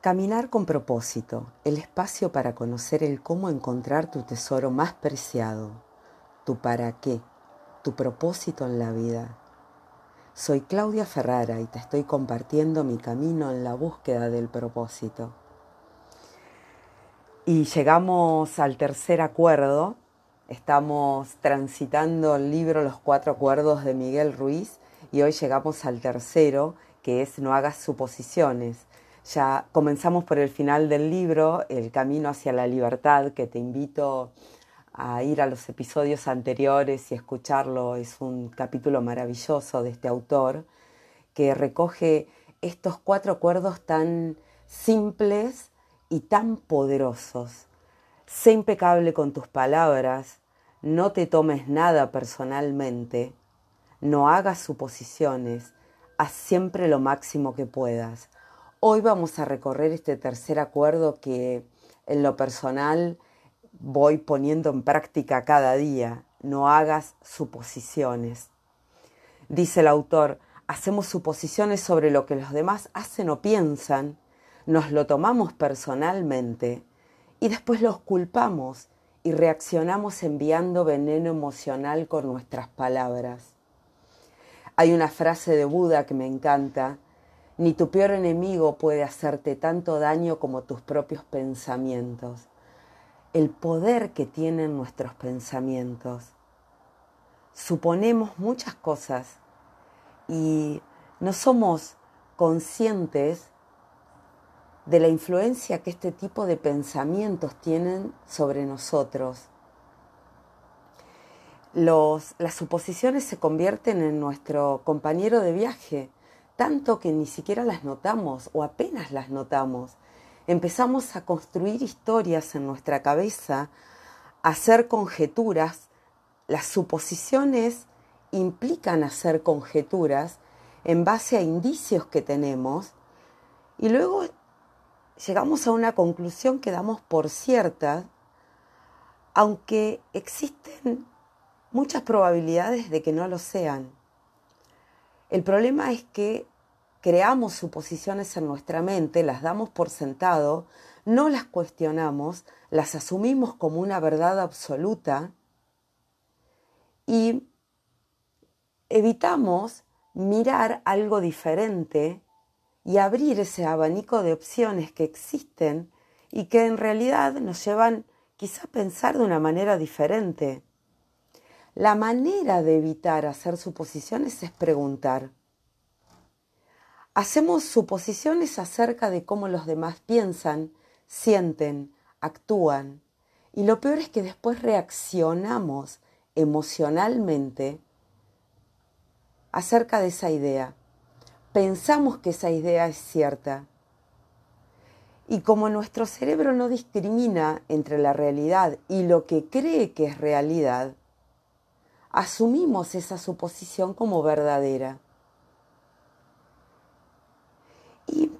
Caminar con propósito, el espacio para conocer el cómo encontrar tu tesoro más preciado, tu para qué, tu propósito en la vida. Soy Claudia Ferrara y te estoy compartiendo mi camino en la búsqueda del propósito. Y llegamos al tercer acuerdo, estamos transitando el libro Los Cuatro Acuerdos de Miguel Ruiz y hoy llegamos al tercero, que es No hagas suposiciones. Ya comenzamos por el final del libro, El Camino hacia la Libertad, que te invito a ir a los episodios anteriores y escucharlo. Es un capítulo maravilloso de este autor que recoge estos cuatro acuerdos tan simples y tan poderosos. Sé impecable con tus palabras, no te tomes nada personalmente, no hagas suposiciones, haz siempre lo máximo que puedas. Hoy vamos a recorrer este tercer acuerdo que en lo personal voy poniendo en práctica cada día. No hagas suposiciones. Dice el autor, hacemos suposiciones sobre lo que los demás hacen o piensan, nos lo tomamos personalmente y después los culpamos y reaccionamos enviando veneno emocional con nuestras palabras. Hay una frase de Buda que me encanta: ni tu peor enemigo puede hacerte tanto daño como tus propios pensamientos. El poder que tienen nuestros pensamientos. Suponemos muchas cosas y no somos conscientes de la influencia que este tipo de pensamientos tienen sobre nosotros. Las suposiciones se convierten en nuestro compañero de viaje, tanto que ni siquiera las notamos o apenas las notamos. Empezamos a construir historias en nuestra cabeza, a hacer conjeturas. Las suposiciones implican hacer conjeturas en base a indicios que tenemos y luego llegamos a una conclusión que damos por cierta, aunque existen muchas probabilidades de que no lo sean. El problema es que creamos suposiciones en nuestra mente, las damos por sentado, no las cuestionamos, las asumimos como una verdad absoluta y evitamos mirar algo diferente y abrir ese abanico de opciones que existen y que en realidad nos llevan quizá a pensar de una manera diferente. La manera de evitar hacer suposiciones es preguntar. Hacemos suposiciones acerca de cómo los demás piensan, sienten, actúan. Y lo peor es que después reaccionamos emocionalmente acerca de esa idea. Pensamos que esa idea es cierta. Y como nuestro cerebro no discrimina entre la realidad y lo que cree que es realidad, asumimos esa suposición como verdadera. ¿Y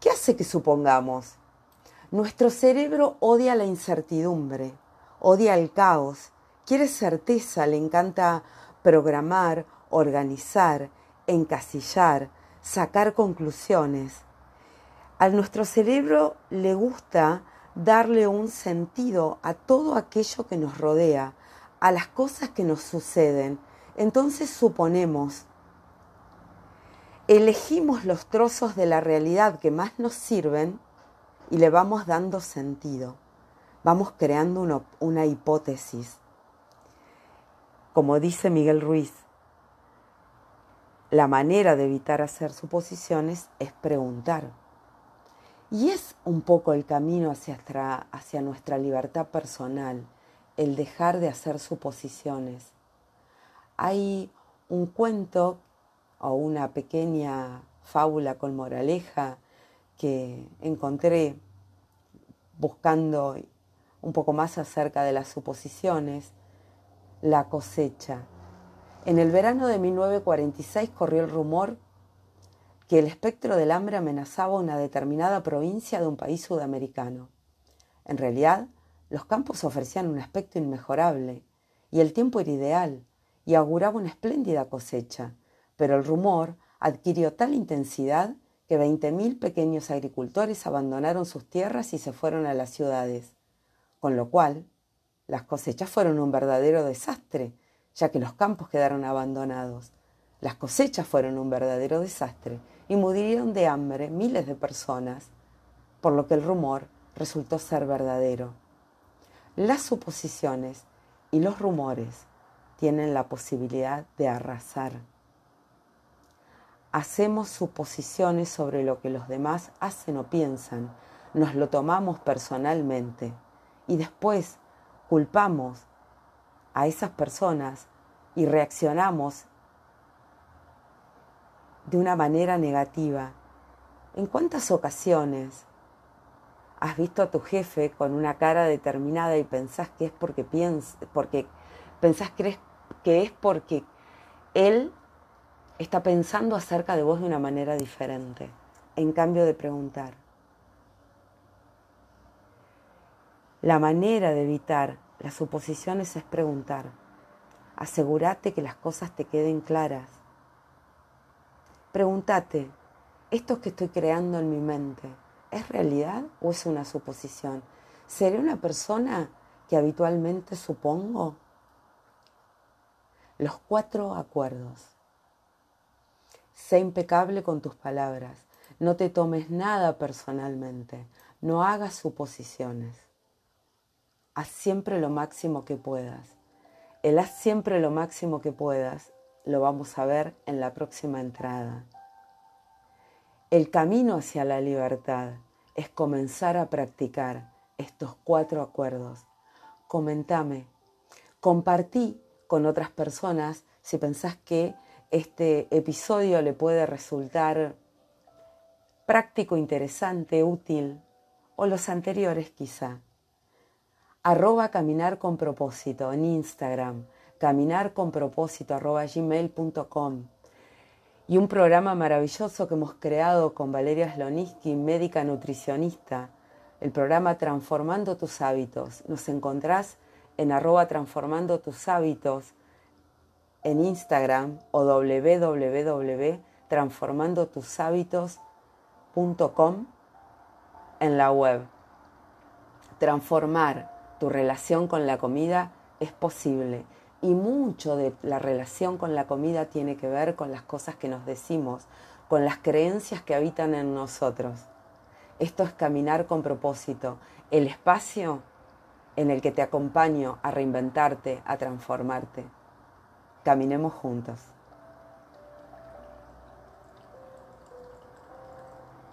qué hace que supongamos? Nuestro cerebro odia la incertidumbre, odia el caos, quiere certeza, le encanta programar, organizar, encasillar, sacar conclusiones. A nuestro cerebro le gusta darle un sentido a todo aquello que nos rodea, a las cosas que nos suceden. Entonces suponemos, elegimos los trozos de la realidad que más nos sirven y le vamos dando sentido. Vamos creando una hipótesis. Como dice Miguel Ruiz, la manera de evitar hacer suposiciones es preguntar. Y es un poco el camino hacia nuestra libertad personal, el dejar de hacer suposiciones. Hay un cuento o una pequeña fábula con moraleja que encontré buscando un poco más acerca de las suposiciones, La cosecha. En el verano de 1946 corrió el rumor que el espectro del hambre amenazaba una determinada provincia de un país sudamericano. En realidad, los campos ofrecían un aspecto inmejorable y el tiempo era ideal y auguraba una espléndida cosecha, pero el rumor adquirió tal intensidad que 20.000 pequeños agricultores abandonaron sus tierras y se fueron a las ciudades, con lo cual las cosechas fueron un verdadero desastre, ya que los campos quedaron abandonados. Las cosechas fueron un verdadero desastre y murieron de hambre miles de personas, por lo que el rumor resultó ser verdadero. Las suposiciones y los rumores tienen la posibilidad de arrasar. Hacemos suposiciones sobre lo que los demás hacen o piensan, nos lo tomamos personalmente y después culpamos a esas personas y reaccionamos de una manera negativa. ¿En cuántas ocasiones has visto a tu jefe con una cara determinada y pensás que es porque él está pensando acerca de vos de una manera diferente? En cambio de preguntar, la manera de evitar las suposiciones es preguntar. Asegúrate que las cosas te queden claras. Pregúntate, ¿esto que estoy creando en mi mente es realidad o es una suposición? ¿Seré una persona que habitualmente supongo? Los 4 acuerdos. Sé impecable con tus palabras. No te tomes nada personalmente. No hagas suposiciones. Haz siempre lo máximo que puedas. El haz siempre lo máximo que puedas lo vamos a ver en la próxima entrada. El camino hacia la libertad es comenzar a practicar estos 4 acuerdos. Comentame, compartí con otras personas si pensás que este episodio le puede resultar práctico, interesante, útil, o los anteriores quizá. @caminarconpropósito en Instagram. caminarconpropósito@gmail.com. Y un programa maravilloso que hemos creado con Valeria Sloniski, médica nutricionista, el programa Transformando Tus Hábitos. Nos encontrás en @transformandotushábitos en Instagram o www.transformandotushábitos.com en la web. Transformar tu relación con la comida es posible. Y mucho de la relación con la comida tiene que ver con las cosas que nos decimos, con las creencias que habitan en nosotros. Esto es Caminar con Propósito, el espacio en el que te acompaño a reinventarte, a transformarte. Caminemos juntos.